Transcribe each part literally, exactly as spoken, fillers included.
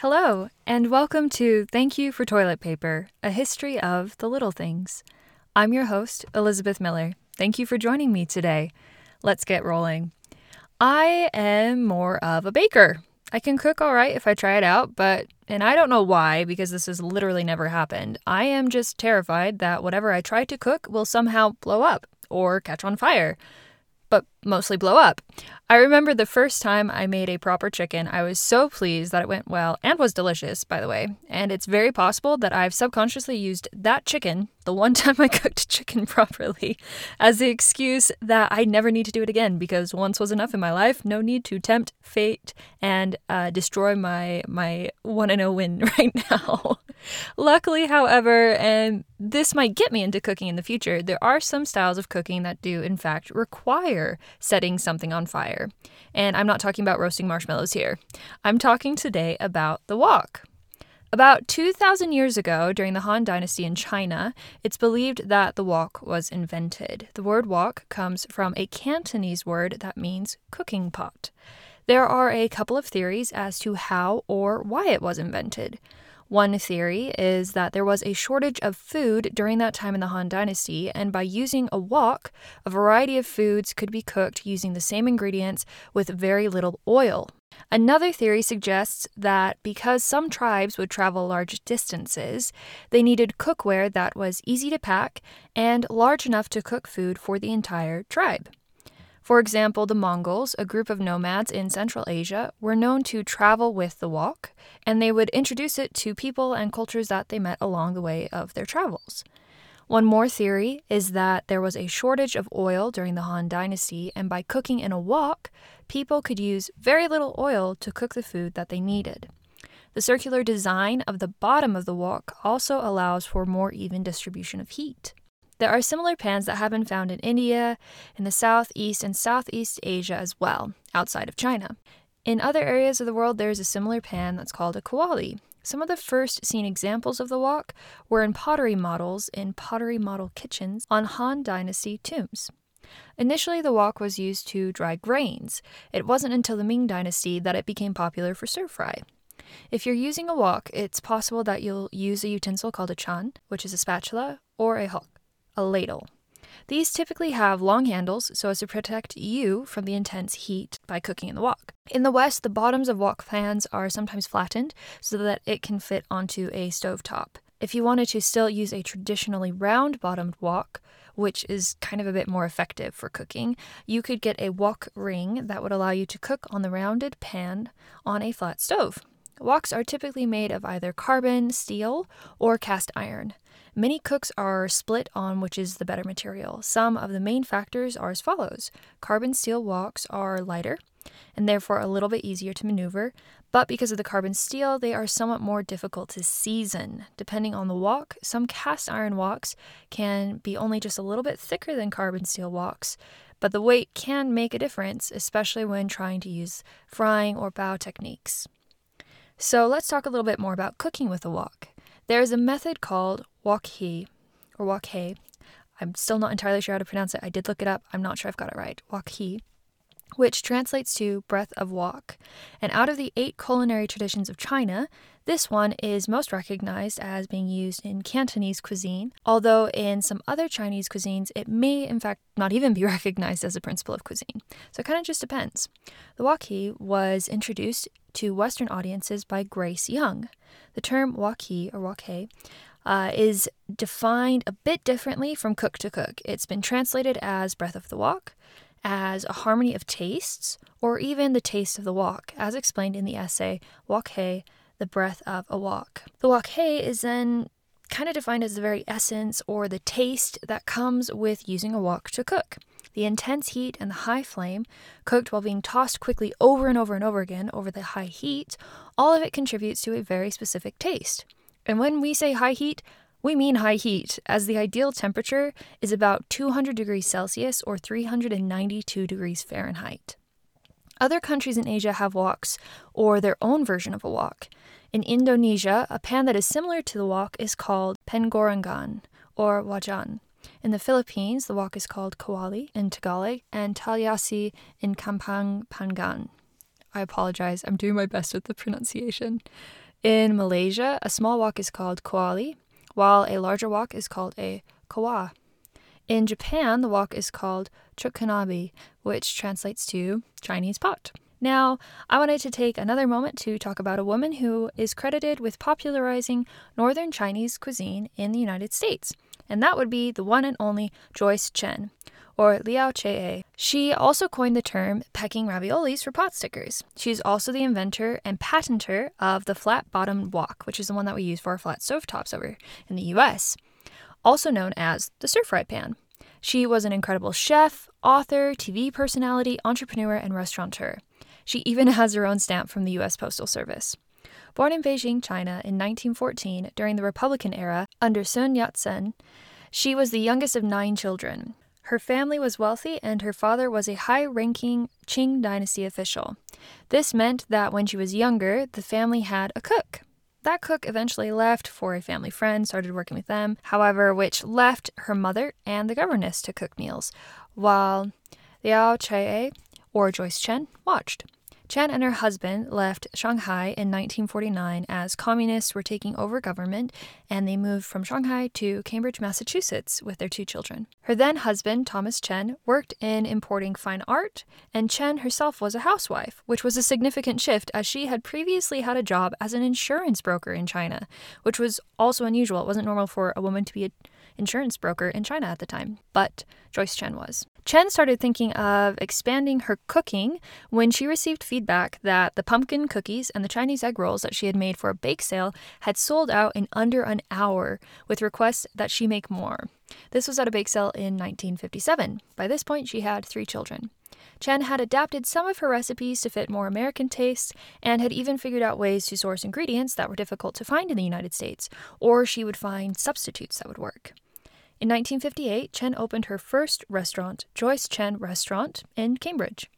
Hello, and welcome to Thank You for Toilet Paper, a history of the little things. I'm your host, Elizabeth Miller. Thank you for joining me today. Let's get rolling. I am more of a baker. I can cook all right if I try it out, but, and I don't know why, because this has literally never happened, I am just terrified that whatever I try to cook will somehow blow up or catch on fire. But mostly blow up. I remember the first time I made a proper chicken, I was so pleased that it went well and was delicious, by the way. And it's very possible that I've subconsciously used that chicken, the one time I cooked chicken properly, as the excuse that I never need to do it again because once was enough in my life. No need to tempt fate and uh, destroy my my one and oh win right now. Luckily, however, and this might get me into cooking in the future, there are some styles of cooking that do, in fact, require setting something on fire. And I'm not talking about roasting marshmallows here. I'm talking today about the wok. About two thousand years ago, during the Han Dynasty in China, it's believed that the wok was invented. The word wok comes from a Cantonese word that means cooking pot. There are a couple of theories as to how or why it was invented. One theory is that there was a shortage of food during that time in the Han Dynasty, and by using a wok, a variety of foods could be cooked using the same ingredients with very little oil. Another theory suggests that because some tribes would travel large distances, they needed cookware that was easy to pack and large enough to cook food for the entire tribe. For example, the Mongols, a group of nomads in Central Asia, were known to travel with the wok, and they would introduce it to people and cultures that they met along the way of their travels. One more theory is that there was a shortage of oil during the Han Dynasty, and by cooking in a wok, people could use very little oil to cook the food that they needed. The circular design of the bottom of the wok also allows for more even distribution of heat. There are similar pans that have been found in India, in the Southeast and Southeast Asia as well, outside of China. In other areas of the world, there is a similar pan that's called a kuali. Some of the first seen examples of the wok were in pottery models in pottery model kitchens on Han Dynasty tombs. Initially, the wok was used to dry grains. It wasn't until the Ming Dynasty that it became popular for stir-fry. If you're using a wok, it's possible that you'll use a utensil called a chan, which is a spatula, or a hok, a ladle. These typically have long handles so as to protect you from the intense heat by cooking in the wok. In the West, the bottoms of wok pans are sometimes flattened so that it can fit onto a stovetop. If you wanted to still use a traditionally round-bottomed wok, which is kind of a bit more effective for cooking, you could get a wok ring that would allow you to cook on the rounded pan on a flat stove. Woks are typically made of either carbon, steel, or cast iron. Many cooks are split on which is the better material. Some of the main factors are as follows. Carbon steel woks are lighter and therefore a little bit easier to maneuver, but because of the carbon steel, they are somewhat more difficult to season. Depending on the wok, some cast iron woks can be only just a little bit thicker than carbon steel woks, but the weight can make a difference, especially when trying to use frying or bao techniques. So let's talk a little bit more about cooking with a wok. There is a method called wok hei, or wok hei. I'm still not entirely sure how to pronounce it. I did look it up. I'm not sure I've got it right. Wok hei, which translates to breath of wok. And out of the eight culinary traditions of China, this one is most recognized as being used in Cantonese cuisine, although in some other Chinese cuisines, it may, in fact, not even be recognized as a principle of cuisine. So it kind of just depends. The wok hei was introduced to Western audiences by Grace Young. The term wok hei, or wok hei, Uh, is defined a bit differently from cook to cook. It's been translated as breath of the wok, as a harmony of tastes, or even the taste of the wok, as explained in the essay, Wok Hei, the breath of a wok. The wok hei is then kind of defined as the very essence or the taste that comes with using a wok to cook. The intense heat and the high flame, cooked while being tossed quickly over and over and over again over the high heat, all of it contributes to a very specific taste. And when we say high heat, we mean high heat, as the ideal temperature is about two hundred degrees Celsius or three hundred ninety-two degrees Fahrenheit. Other countries in Asia have woks or their own version of a wok. In Indonesia, a pan that is similar to the wok is called penggorengan or wajan. In the Philippines, the wok is called kawali in Tagalog and talyasi in Kampang Pangan. I apologize, I'm doing my best with the pronunciation. In Malaysia, a small wok is called kuali, while a larger wok is called a kawa. In Japan, the wok is called chukunabe, which translates to Chinese pot. Now, I wanted to take another moment to talk about a woman who is credited with popularizing Northern Chinese cuisine in the United States, and that would be the one and only Joyce Chen, or Liao Chee. She also coined the term pecking raviolis for pot stickers. She's also the inventor and patenter of the flat-bottomed wok, which is the one that we use for our flat stovetops over in the U S, also known as the stir-fry pan. She was an incredible chef, author, T V personality, entrepreneur, and restaurateur. She even has her own stamp from the U S Postal Service. Born in Beijing, China in nineteen fourteen during the Republican era under Sun Yat-sen, she was the youngest of nine children. Her family was wealthy and her father was a high-ranking Qing Dynasty official. This meant that when she was younger, the family had a cook. That cook eventually left for a family friend, started working with them, however, which left her mother and the governess to cook meals, while Liao Chee, or Joyce Chen, watched. Chen and her husband left Shanghai in nineteen forty-nine as communists were taking over government, and they moved from Shanghai to Cambridge, Massachusetts with their two children. Her then husband, Thomas Chen, worked in importing fine art, and Chen herself was a housewife, which was a significant shift as she had previously had a job as an insurance broker in China, which was also unusual. It wasn't normal for a woman to be an insurance broker in China at the time, but Joyce Chen was. Chen started thinking of expanding her cooking when she received feedback that the pumpkin cookies and the Chinese egg rolls that she had made for a bake sale had sold out in under an hour, with requests that she make more. This was at a bake sale in nineteen fifty-seven. By this point, she had three children. Chen had adapted some of her recipes to fit more American tastes and had even figured out ways to source ingredients that were difficult to find in the United States, or she would find substitutes that would work. In nineteen fifty-eight, Chen opened her first restaurant, Joyce Chen Restaurant, in Cambridge.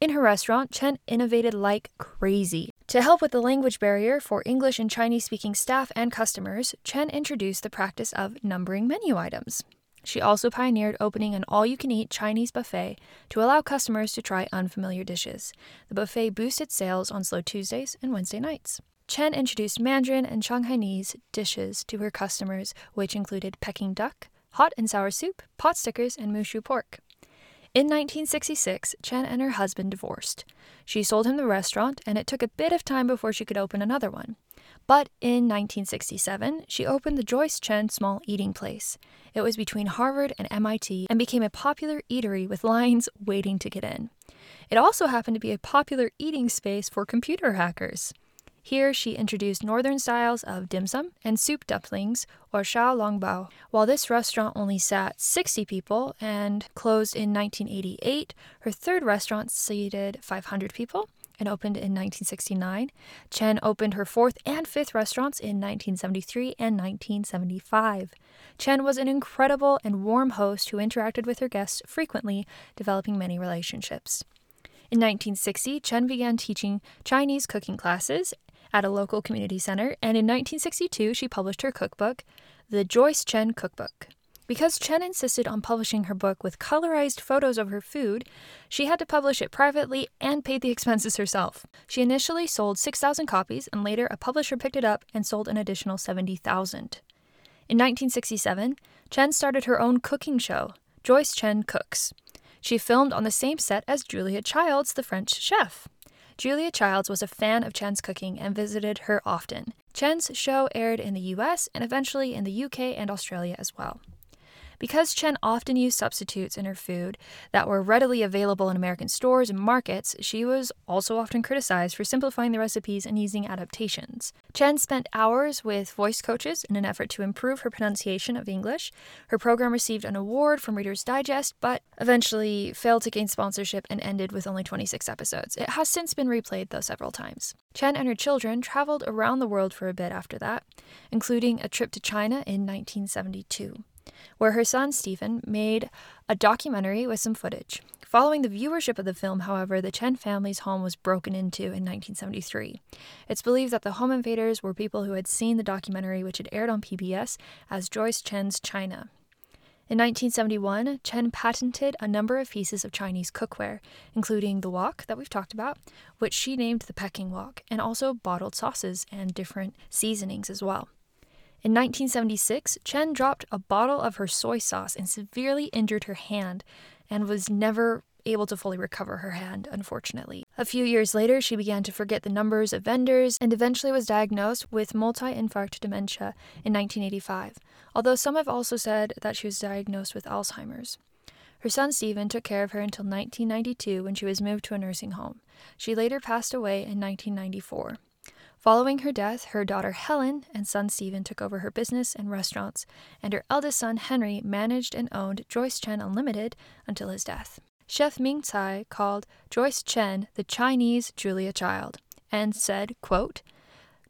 In her restaurant, Chen innovated like crazy. To help with the language barrier for English and Chinese-speaking staff and customers, Chen introduced the practice of numbering menu items. She also pioneered opening an all-you-can-eat Chinese buffet to allow customers to try unfamiliar dishes. The buffet boosted sales on slow Tuesdays and Wednesday nights. Chen introduced Mandarin and Shanghainese dishes to her customers, which included Peking duck, hot and sour soup, pot stickers, and mushu pork. In nineteen sixty-six, Chen and her husband divorced. She sold him the restaurant, and it took a bit of time before she could open another one. But in nineteen sixty-seven, she opened the Joyce Chen Small Eating Place. It was between Harvard and M I T and became a popular eatery with lines waiting to get in. It also happened to be a popular eating space for computer hackers. Here, she introduced northern styles of dim sum and soup dumplings, or xiaolongbao. While this restaurant only sat sixty people and closed in nineteen eighty-eight, her third restaurant seated five hundred people and opened in nineteen sixty-nine. Chen opened her fourth and fifth restaurants in nineteen seventy-three and nineteen seventy-five. Chen was an incredible and warm host who interacted with her guests frequently, developing many relationships. In nineteen sixty, Chen began teaching Chinese cooking classes at a local community center, and in nineteen sixty-two, she published her cookbook, The Joyce Chen Cookbook. Because Chen insisted on publishing her book with colorized photos of her food, she had to publish it privately and paid the expenses herself. She initially sold six thousand copies, and later a publisher picked it up and sold an additional seventy thousand. In nineteen sixty-seven, Chen started her own cooking show, Joyce Chen Cooks. She filmed on the same set as Julia Child's The French Chef. Julia Childs was a fan of Chen's cooking and visited her often. Chen's show aired in the U S and eventually in the U K and Australia as well. Because Chen often used substitutes in her food that were readily available in American stores and markets, she was also often criticized for simplifying the recipes and using adaptations. Chen spent hours with voice coaches in an effort to improve her pronunciation of English. Her program received an award from Reader's Digest, but eventually failed to gain sponsorship and ended with only twenty-six episodes. It has since been replayed, though, several times. Chen and her children traveled around the world for a bit after that, including a trip to China in nineteen seventy-two. Where her son, Stephen, made a documentary with some footage. Following the viewership of the film, however, the Chen family's home was broken into in nineteen seventy-three. It's believed that the home invaders were people who had seen the documentary, which had aired on P B S as Joyce Chen's China. In nineteen seventy-one, Chen patented a number of pieces of Chinese cookware, including the wok that we've talked about, which she named the Peking wok, and also bottled sauces and different seasonings as well. In nineteen seventy-six, Chen dropped a bottle of her soy sauce and severely injured her hand and was never able to fully recover her hand, unfortunately. A few years later, she began to forget the numbers of vendors and eventually was diagnosed with multi-infarct dementia in nineteen eighty-five, although some have also said that she was diagnosed with Alzheimer's. Her son Stephen took care of her until nineteen ninety-two when she was moved to a nursing home. She later passed away in nineteen ninety-four. Following her death, her daughter Helen and son Stephen took over her business and restaurants, and her eldest son Henry managed and owned Joyce Chen Unlimited until his death. Chef Ming Tsai called Joyce Chen the Chinese Julia Child and said, quote,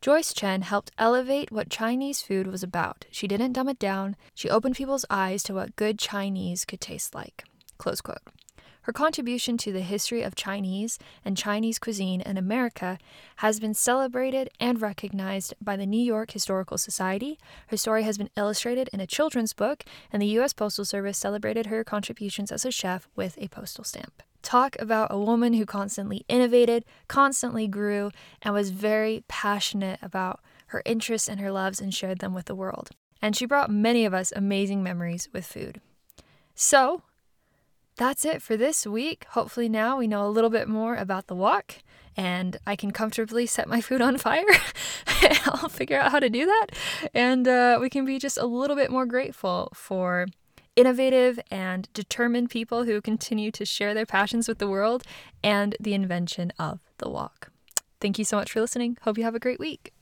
"Joyce Chen helped elevate what Chinese food was about. She didn't dumb it down. She opened people's eyes to what good Chinese could taste like." Close quote. Her contribution to the history of Chinese and Chinese cuisine in America has been celebrated and recognized by the New York Historical Society. Her story has been illustrated in a children's book, and the U S Postal Service celebrated her contributions as a chef with a postal stamp. Talk about a woman who constantly innovated, constantly grew, and was very passionate about her interests and her loves and shared them with the world. And she brought many of us amazing memories with food. So, that's it for this week. Hopefully now we know a little bit more about the wok and I can comfortably set my food on fire. I'll figure out how to do that. And uh, we can be just a little bit more grateful for innovative and determined people who continue to share their passions with the world and the invention of the wok. Thank you so much for listening. Hope you have a great week.